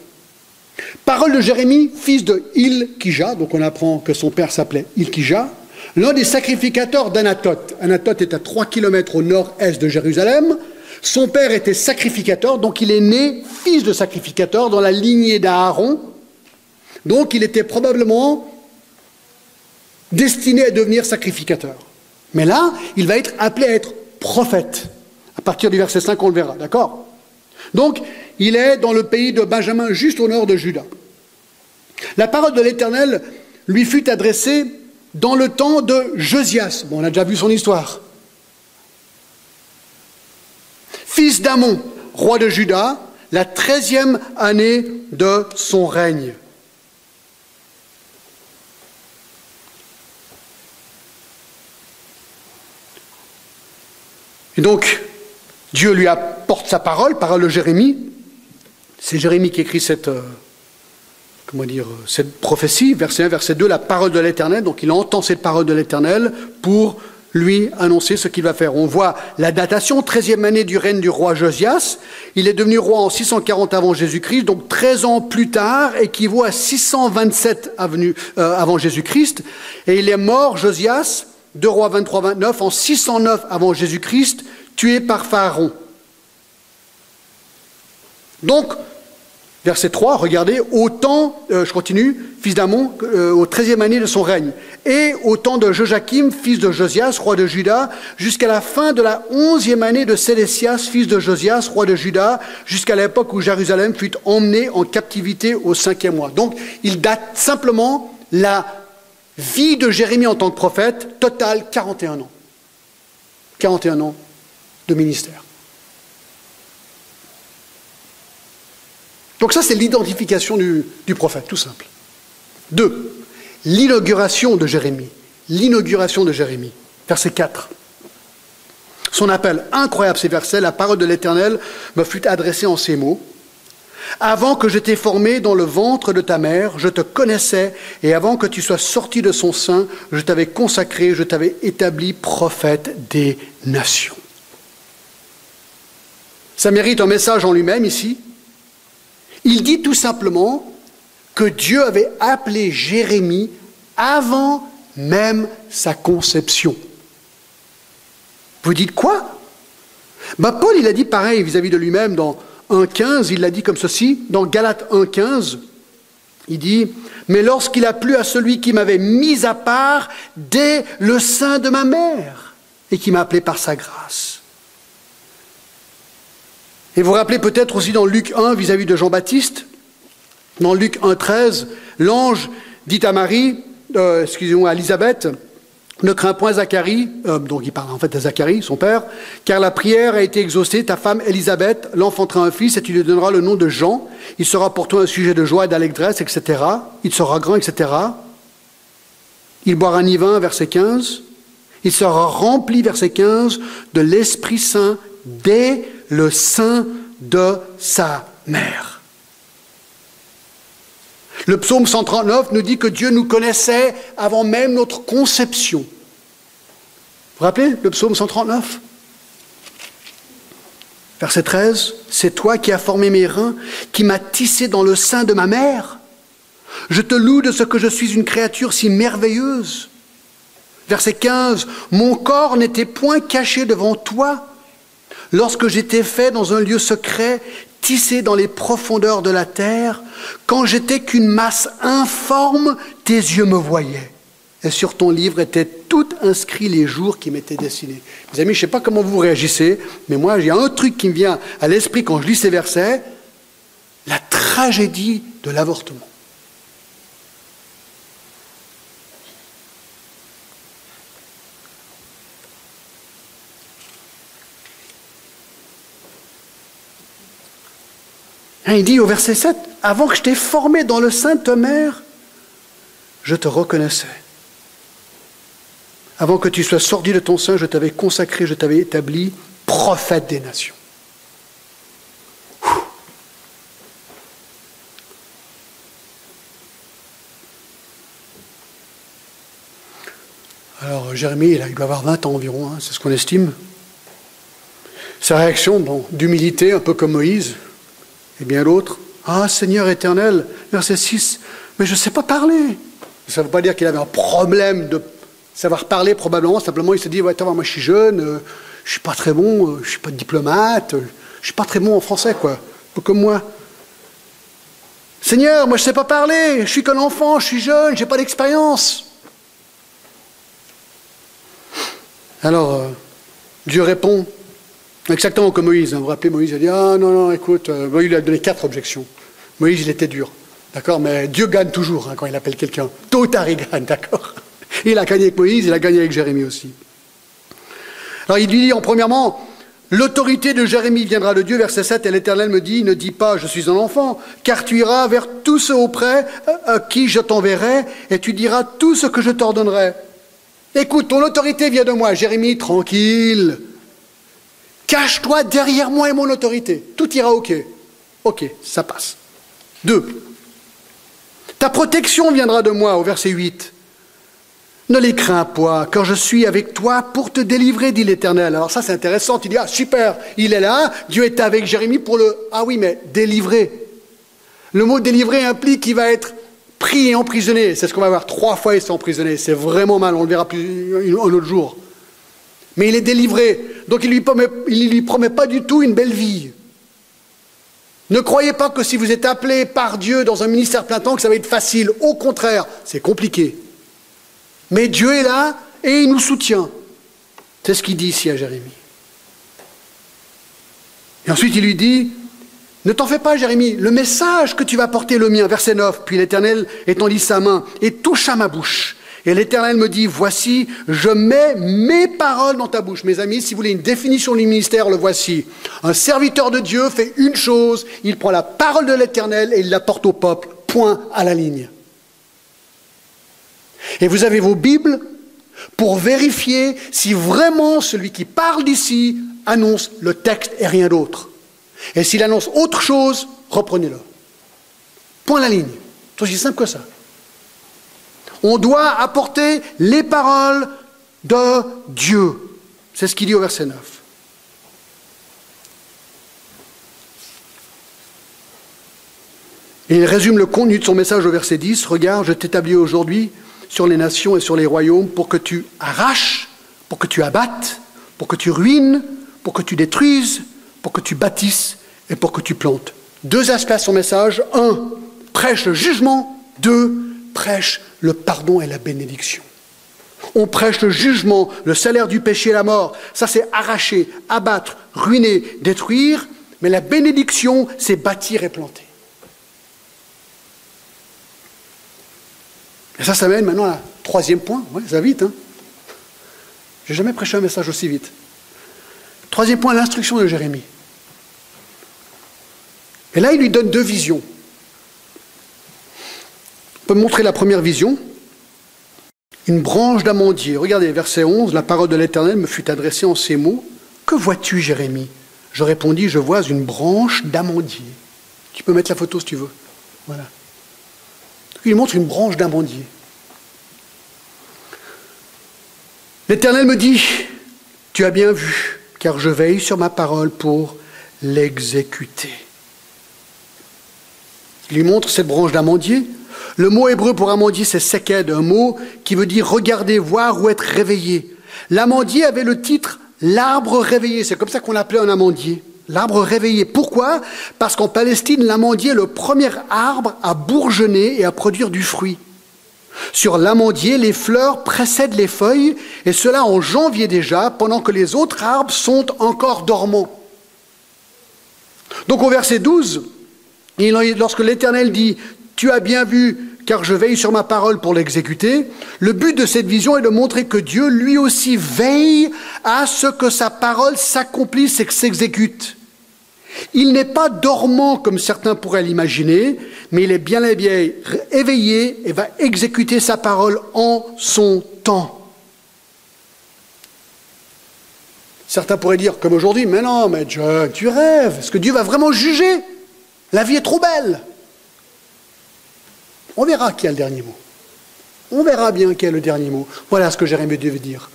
Parole de Jérémie, fils de Il-Kija. Donc on apprend que son père s'appelait Il-Kija. L'un des sacrificateurs d'Anatoth. Anatoth est à trois kilomètres au nord-est de Jérusalem. Son père était sacrificateur. Donc il est né fils de sacrificateur dans la lignée d'Aaron. Donc, il était probablement destiné à devenir sacrificateur. Mais là, il va être appelé à être prophète. À partir du verset cinq, on le verra, d'accord ? Donc, il est dans le pays de Benjamin, juste au nord de Juda. La parole de l'Éternel lui fut adressée dans le temps de Josias. Bon, on a déjà vu son histoire. Fils d'Amon, roi de Juda, la treizième année de son règne. Et donc, Dieu lui apporte sa parole, parole de Jérémie. C'est Jérémie qui écrit cette, euh, comment dire, cette prophétie, verset un, verset deux, la parole de l'Éternel. Donc, il entend cette parole de l'Éternel pour lui annoncer ce qu'il va faire. On voit la datation, treizième année du règne du roi Josias. Il est devenu roi en six cent quarante avant Jésus-Christ, donc treize ans plus tard, équivaut à six cent vingt-sept avant Jésus-Christ. Et il est mort, Josias, deux rois vingt-trois vingt-neuf, en six cent neuf avant Jésus-Christ, tué par Pharaon. Donc, verset trois, regardez, au temps, euh, je continue, fils d'Amon, euh, au treizième année de son règne, et au temps de Joachim, fils de Josias, roi de Juda, jusqu'à la fin de la onzième année de Sédécias, fils de Josias, roi de Juda, jusqu'à l'époque où Jérusalem fut emmenée en captivité au cinquième mois. Donc, il date simplement la vie de Jérémie en tant que prophète, total quarante et un ans. quarante et un ans de ministère. Donc ça, c'est l'identification du, du prophète, tout simple. Deux, l'inauguration de Jérémie. L'inauguration de Jérémie, verset quatre. Son appel, incroyable ces versets, la parole de l'Éternel me fut adressée en ces mots. Avant que je t'ai formé dans le ventre de ta mère, je te connaissais, et avant que tu sois sorti de son sein, je t'avais consacré, je t'avais établi prophète des nations. Ça mérite un message en lui-même ici. Il dit tout simplement que Dieu avait appelé Jérémie avant même sa conception. Vous dites quoi ? Ben Paul, il a dit pareil vis-à-vis de lui-même dans un quinze, il l'a dit comme ceci, dans Galates un quinze, il dit « Mais lorsqu'il a plu à celui qui m'avait mis à part dès le sein de ma mère et qui m'a appelé par sa grâce. » Et vous vous rappelez peut-être aussi dans Luc un vis-à-vis de Jean-Baptiste, dans Luc un treize, l'ange dit à Marie, euh, excusez-moi, à Élisabeth, ne crains point Zacharie, euh, donc il parle en fait à Zacharie, son père, car la prière a été exaucée, ta femme Élisabeth l'enfantera un fils et tu lui donneras le nom de Jean, il sera pour toi un sujet de joie et d'allégresse, et cetera. Il sera grand, et cetera. Il boira ni vin, verset quinze, il sera rempli, verset quinze, de l'Esprit Saint dès le sein de sa mère. Le psaume cent trente-neuf nous dit que Dieu nous connaissait avant même notre conception. Vous vous rappelez le psaume cent trente-neuf ? Verset treize, « C'est toi qui as formé mes reins, qui m'as tissé dans le sein de ma mère. Je te loue de ce que je suis une créature si merveilleuse. » Verset quinze, « Mon corps n'était point caché devant toi, lorsque j'étais fait dans un lieu secret, tissé dans les profondeurs de la terre, quand j'étais qu'une masse informe, tes yeux me voyaient. » et sur ton livre étaient tout inscrits les jours qui m'étaient destinés. Mes amis, je ne sais pas comment vous réagissez, mais moi, il y a un truc qui me vient à l'esprit quand je lis ces versets, la tragédie de l'avortement. Il dit au verset sept, « Avant que je t'ai formé dans le sein de ta mère, je te reconnaissais. Avant que tu sois sorti de ton sein, je t'avais consacré, je t'avais établi prophète des nations. » Alors, Jérémie, il doit avoir vingt ans environ, hein, c'est ce qu'on estime. Sa réaction, bon, d'humilité, un peu comme Moïse, et bien l'autre, « Ah, Seigneur éternel », verset six, « mais je ne sais pas parler ». Ça ne veut pas dire qu'il avait un problème de savoir parler, probablement. Simplement, il s'est dit, ouais, « Moi, je suis jeune, euh, je ne suis pas très bon, euh, je ne suis pas diplomate, euh, je ne suis pas très bon en français, quoi. Un peu comme moi. « Seigneur, moi, je ne sais pas parler, je suis qu'un enfant, je suis jeune, je n'ai pas d'expérience. » Alors, euh, Dieu répond, exactement comme Moïse. Hein. Vous vous rappelez, Moïse a dit, « Ah non, non, écoute, euh, Moïse lui a donné quatre objections. » Moïse, il était dur, d'accord, mais Dieu gagne toujours hein, quand il appelle quelqu'un. Tôt ou tard, il gagne, d'accord. Il a gagné avec Moïse, il a gagné avec Jérémie aussi. Alors il lui dit, en premièrement, « L'autorité de Jérémie viendra de Dieu, verset sept, et l'Éternel me dit, ne dis pas, je suis un enfant, car tu iras vers tous ceux auprès à qui je t'enverrai, et tu diras tout ce que je t'ordonnerai. » Écoute, ton autorité vient de moi, Jérémie, tranquille. Cache-toi derrière moi et mon autorité. Tout ira ok. Ok, ça passe. Deux. Ta protection viendra de moi, au verset huit. Ne les crains point, car je suis avec toi pour te délivrer, dit l'Éternel. Alors ça, c'est intéressant. Il dit, ah super, il est là. Dieu est avec Jérémie pour le... Ah oui, mais délivrer. Le mot délivrer implique qu'il va être pris et emprisonné. C'est ce qu'on va voir. Trois fois, il s'est emprisonné. C'est vraiment mal. On le verra plus un autre jour. Mais il est délivré, donc il ne lui promet, il lui promet pas du tout une belle vie. Ne croyez pas que si vous êtes appelé par Dieu dans un ministère plein temps, que ça va être facile. Au contraire, c'est compliqué. Mais Dieu est là et il nous soutient. C'est ce qu'il dit ici à Jérémie. Et ensuite il lui dit, « Ne t'en fais pas, Jérémie, le message que tu vas porter est le mien. » Verset neuf, « Puis l'Éternel étendit sa main et toucha ma bouche. » Et l'Éternel me dit, « Voici, je mets mes paroles dans ta bouche. » Mes amis, si vous voulez une définition du ministère, le voici. Un serviteur de Dieu fait une chose, il prend la parole de l'Éternel et il la porte au peuple. Point à la ligne. Et vous avez vos Bibles pour vérifier si vraiment celui qui parle d'ici annonce le texte et rien d'autre. Et s'il annonce autre chose, reprenez-le. Point à la ligne. C'est aussi simple que ça. On doit apporter les paroles de Dieu. C'est ce qu'il dit au verset neuf. Et il résume le contenu de son message au verset dix. « Regarde, je t'établis aujourd'hui sur les nations et sur les royaumes pour que tu arraches, pour que tu abattes, pour que tu ruines, pour que tu détruises, pour que tu bâtisses et pour que tu plantes. » Deux aspects à son message. Un, prêche le jugement. Deux, prêche le pardon et la bénédiction. On prêche le jugement, le salaire du péché et la mort. Ça, c'est arracher, abattre, ruiner, détruire. Mais la bénédiction, c'est bâtir et planter. Et ça, ça mène maintenant à un troisième point. Ouais, ça va vite, hein. J'ai jamais prêché un message aussi vite. Troisième point, l'instruction de Jérémie. Et là, il lui donne deux visions. On peut montrer la première vision, une branche d'amandier. Regardez, verset onze, « La parole de l'Éternel me fut adressée en ces mots. « Que vois-tu, Jérémie ?» Je répondis, « Je vois une branche d'amandier. » Tu peux mettre la photo si tu veux. Voilà. Il montre une branche d'amandier. L'Éternel me dit, « Tu as bien vu, car je veille sur ma parole pour l'exécuter. » Il lui montre cette branche d'amandier. Le mot hébreu pour amandier, c'est seked, un mot qui veut dire regarder, voir ou être réveillé. L'amandier avait le titre l'arbre réveillé. C'est comme ça qu'on l'appelait un amandier. L'arbre réveillé. Pourquoi? Parce qu'en Palestine, l'amandier est le premier arbre à bourgeonner et à produire du fruit. Sur l'amandier, les fleurs précèdent les feuilles, et cela en janvier déjà, pendant que les autres arbres sont encore dormants. Donc au verset douze, lorsque l'Éternel dit « Tu as bien vu, car je veille sur ma parole pour l'exécuter », le but de cette vision est de montrer que Dieu lui aussi veille à ce que sa parole s'accomplisse et que s'exécute. Il n'est pas dormant comme certains pourraient l'imaginer, mais il est bien éveillé et va exécuter sa parole en son temps. Certains pourraient dire, comme aujourd'hui, « Mais non, mais Dieu, tu rêves. Est-ce que Dieu va vraiment juger? La vie est trop belle. » On verra qui a le dernier mot. On verra bien qui a le dernier mot. Voilà ce que Jérémie devait dire.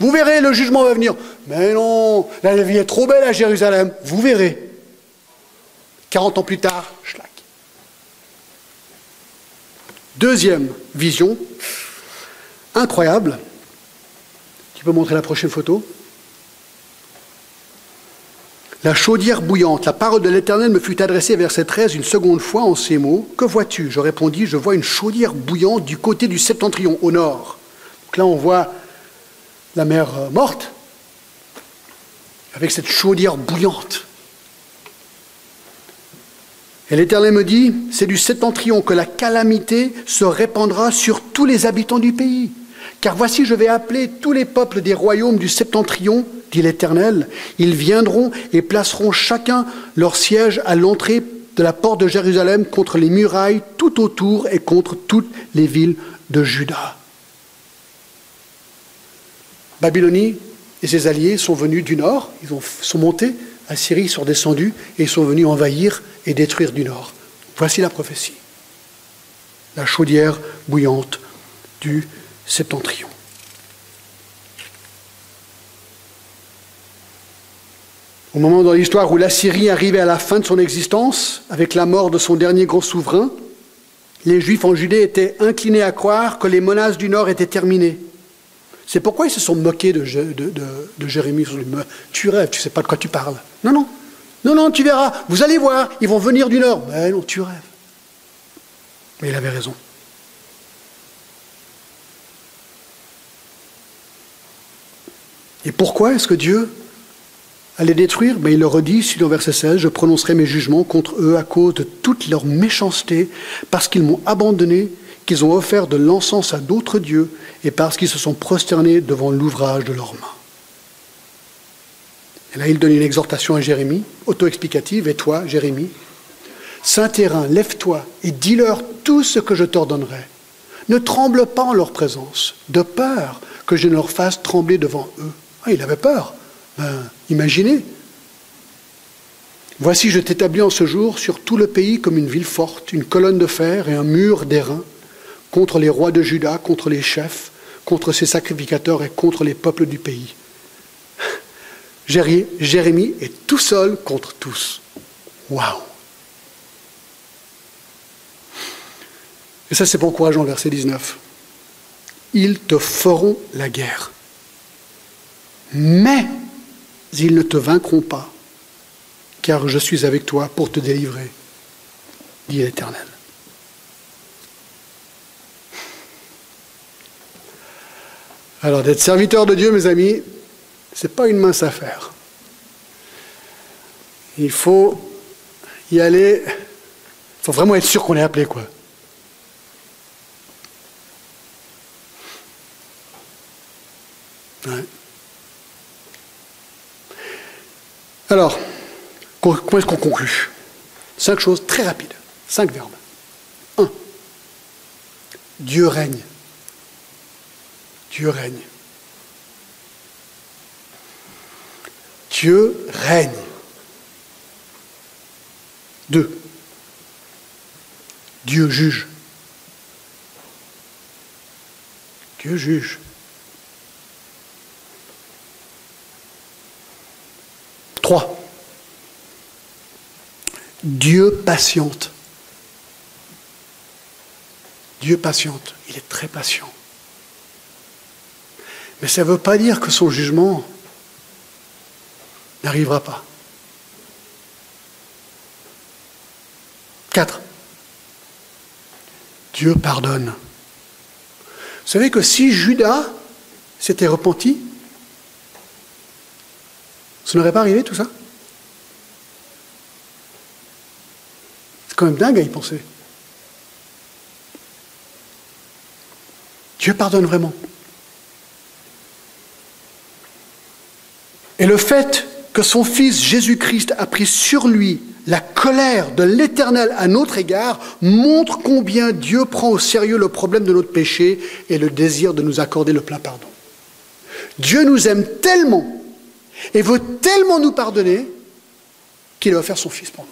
Vous verrez, le jugement va venir. Mais non, la vie est trop belle à Jérusalem. Vous verrez. quarante ans plus tard, schlac. Deuxième vision. Incroyable. Tu peux montrer la prochaine photo ? La chaudière bouillante, la parole de l'Éternel me fut adressée, verset treize, une seconde fois en ces mots. « Que vois-tu » Je répondis, « Je vois une chaudière bouillante du côté du septentrion, au nord. » Donc là, on voit la mer morte, avec cette chaudière bouillante. Et l'Éternel me dit, « C'est du septentrion que la calamité se répandra sur tous les habitants du pays. Car voici, je vais appeler tous les peuples des royaumes du septentrion, dit l'Éternel, ils viendront et placeront chacun leur siège à l'entrée de la porte de Jérusalem contre les murailles tout autour et contre toutes les villes de Juda. » Babylonie et ses alliés sont venus du nord, ils sont montés, Assyrie sont descendus et ils sont venus envahir et détruire du nord. Voici la prophétie, la chaudière bouillante du septentrion. Au moment dans l'histoire où l'Assyrie arrivait à la fin de son existence, avec la mort de son dernier gros souverain, les Juifs en Judée étaient inclinés à croire que les menaces du Nord étaient terminées. C'est pourquoi ils se sont moqués de, de, de, de Jérémie. Ils se sont dit, « Tu rêves, tu ne sais pas de quoi tu parles. » Non, non, non, non, tu verras, vous allez voir, ils vont venir du Nord. Mais non, tu rêves. Mais il avait raison. Et pourquoi est-ce que Dieu à les détruire? Mais il leur redit, si dans verset seize, « Je prononcerai mes jugements contre eux à cause de toute leur méchanceté, parce qu'ils m'ont abandonné, qu'ils ont offert de l'encens à d'autres dieux, et parce qu'ils se sont prosternés devant l'ouvrage de leurs mains. » Et là, il donne une exhortation à Jérémie, auto-explicative, « Et toi, Jérémie, saint terrain, lève-toi, et dis-leur tout ce que je t'ordonnerai. Ne tremble pas en leur présence, de peur que je ne leur fasse trembler devant eux. » Ah, il avait peur. Ben, imaginez. « Voici, je t'établis en ce jour sur tout le pays comme une ville forte, une colonne de fer et un mur d'airain, contre les rois de Juda, contre les chefs, contre ses sacrificateurs et contre les peuples du pays. » Jérémie est tout seul contre tous. Waouh! Et ça, c'est pas encourageant, verset dix-neuf. « Ils te feront la guerre. Mais ils ne te vaincront pas, car je suis avec toi pour te délivrer, dit l'Éternel. » Alors, d'être serviteur de Dieu, mes amis, ce n'est pas une mince affaire. Il faut y aller, il faut vraiment être sûr qu'on est appelé, quoi. Ouais. Alors, comment est-ce qu'on conclut? Cinq choses très rapides. Cinq verbes. Un. Dieu règne. Dieu règne. Dieu règne. Deux. Dieu juge. Dieu juge. Trois. Dieu patiente. Dieu patiente. Il est très patient. Mais ça ne veut pas dire que son jugement n'arrivera pas. Quatre. Dieu pardonne. Vous savez que si Juda s'était repenti, ça n'aurait pas arrivé tout ça. C'est quand même dingue à y penser. Dieu pardonne vraiment. Et le fait que son Fils Jésus-Christ a pris sur lui la colère de l'Éternel à notre égard montre combien Dieu prend au sérieux le problème de notre péché et le désir de nous accorder le plein pardon. Dieu nous aime tellement et veut tellement nous pardonner qu'il a offert son Fils pour nous.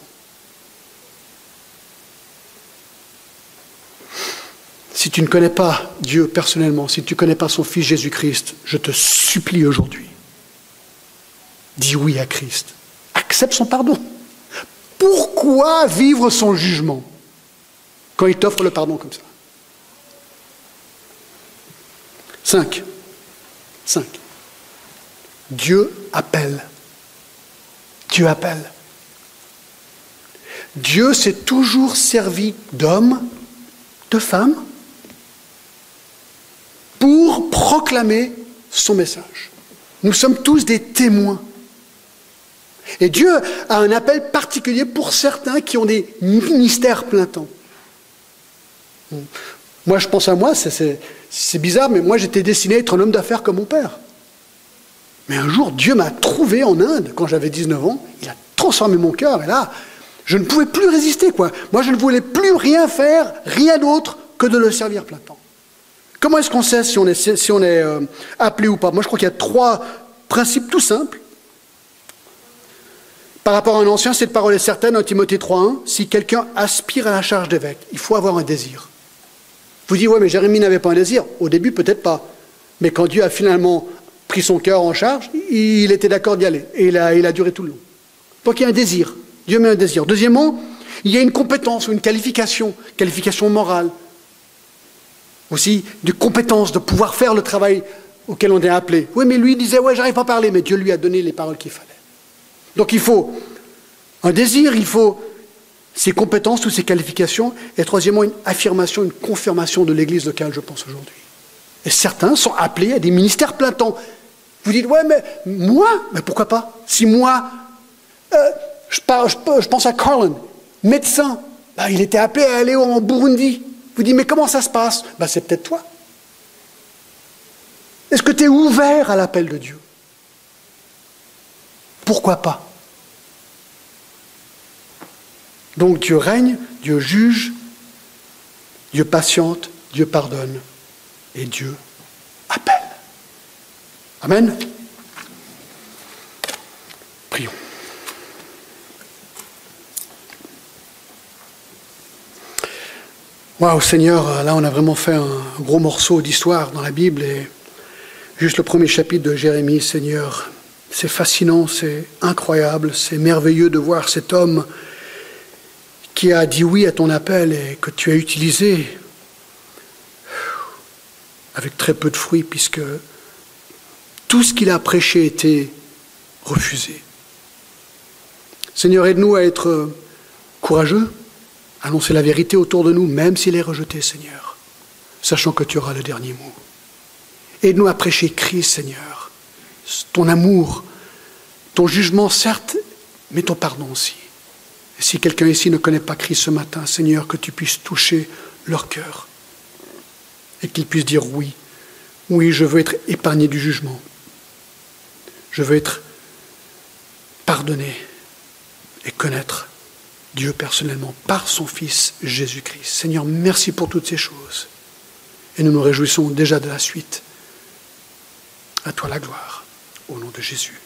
Si tu ne connais pas Dieu personnellement, si tu ne connais pas son Fils Jésus-Christ, je te supplie aujourd'hui, dis oui à Christ, accepte son pardon. Pourquoi vivre son jugement quand il t'offre le pardon comme ça? Cinq. Cinq. Dieu appelle. Dieu appelle. Dieu s'est toujours servi d'hommes, de femmes, pour proclamer son message. Nous sommes tous des témoins. Et Dieu a un appel particulier pour certains qui ont des ministères plein temps. Moi, je pense à moi, c'est, c'est bizarre, mais moi, j'étais destiné à être un homme d'affaires comme mon père. Mais un jour, Dieu m'a trouvé en Inde, quand j'avais dix-neuf ans, il a transformé mon cœur, et là, je ne pouvais plus résister, quoi. Moi, je ne voulais plus rien faire, rien d'autre que de le servir plein temps. Comment est-ce qu'on sait si on est, si on est euh, appelé ou pas? Moi, je crois qu'il y a trois principes tout simples. Par rapport à un ancien, cette parole est certaine, en Timothée trois un, si quelqu'un aspire à la charge d'évêque, il faut avoir un désir. Vous dites, ouais, mais Jérémie n'avait pas un désir. Au début, peut-être pas. Mais quand Dieu a finalement pris son cœur en charge, il était d'accord d'y aller. Et il a, il a duré tout le long. Donc il y a un désir. Dieu met un désir. Deuxièmement, il y a une compétence ou une qualification, qualification morale. Aussi, de compétence, de pouvoir faire le travail auquel on est appelé. Oui, mais lui il disait, ouais, j'arrive pas à parler. Mais Dieu lui a donné les paroles qu'il fallait. Donc il faut un désir, il faut ses compétences ou ses qualifications, et troisièmement une affirmation, une confirmation de l'Église locale, je pense, aujourd'hui. Et certains sont appelés à des ministères plein temps. Vous dites, ouais, mais moi, mais pourquoi pas? Si moi, euh, je, parle, je, je pense à Carlin, médecin, ben, il était appelé à aller en Burundi. Vous dites, mais comment ça se passe? Ben, c'est peut-être toi. Est-ce que tu es ouvert à l'appel de Dieu? Pourquoi pas? Donc Dieu règne, Dieu juge, Dieu patiente, Dieu pardonne et Dieu appelle. Amen. Prions. Waouh Seigneur, là on a vraiment fait un gros morceau d'histoire dans la Bible et juste le premier chapitre de Jérémie, Seigneur. C'est fascinant, c'est incroyable, c'est merveilleux de voir cet homme qui a dit oui à ton appel et que tu as utilisé avec très peu de fruits puisque tout ce qu'il a prêché était refusé. Seigneur, aide-nous à être courageux, à annoncer la vérité autour de nous, même s'il est rejeté, Seigneur, sachant que tu auras le dernier mot. Aide-nous à prêcher Christ, Seigneur. Ton amour, ton jugement, certes, mais ton pardon aussi. Et si quelqu'un ici ne connaît pas Christ ce matin, Seigneur, que tu puisses toucher leur cœur et qu'ils puissent dire oui, oui, je veux être épargné du jugement. Je veux être pardonné et connaître Dieu personnellement par son Fils Jésus-Christ. Seigneur, merci pour toutes ces choses. Et nous nous réjouissons déjà de la suite. À toi la gloire. Au nom de Jésus.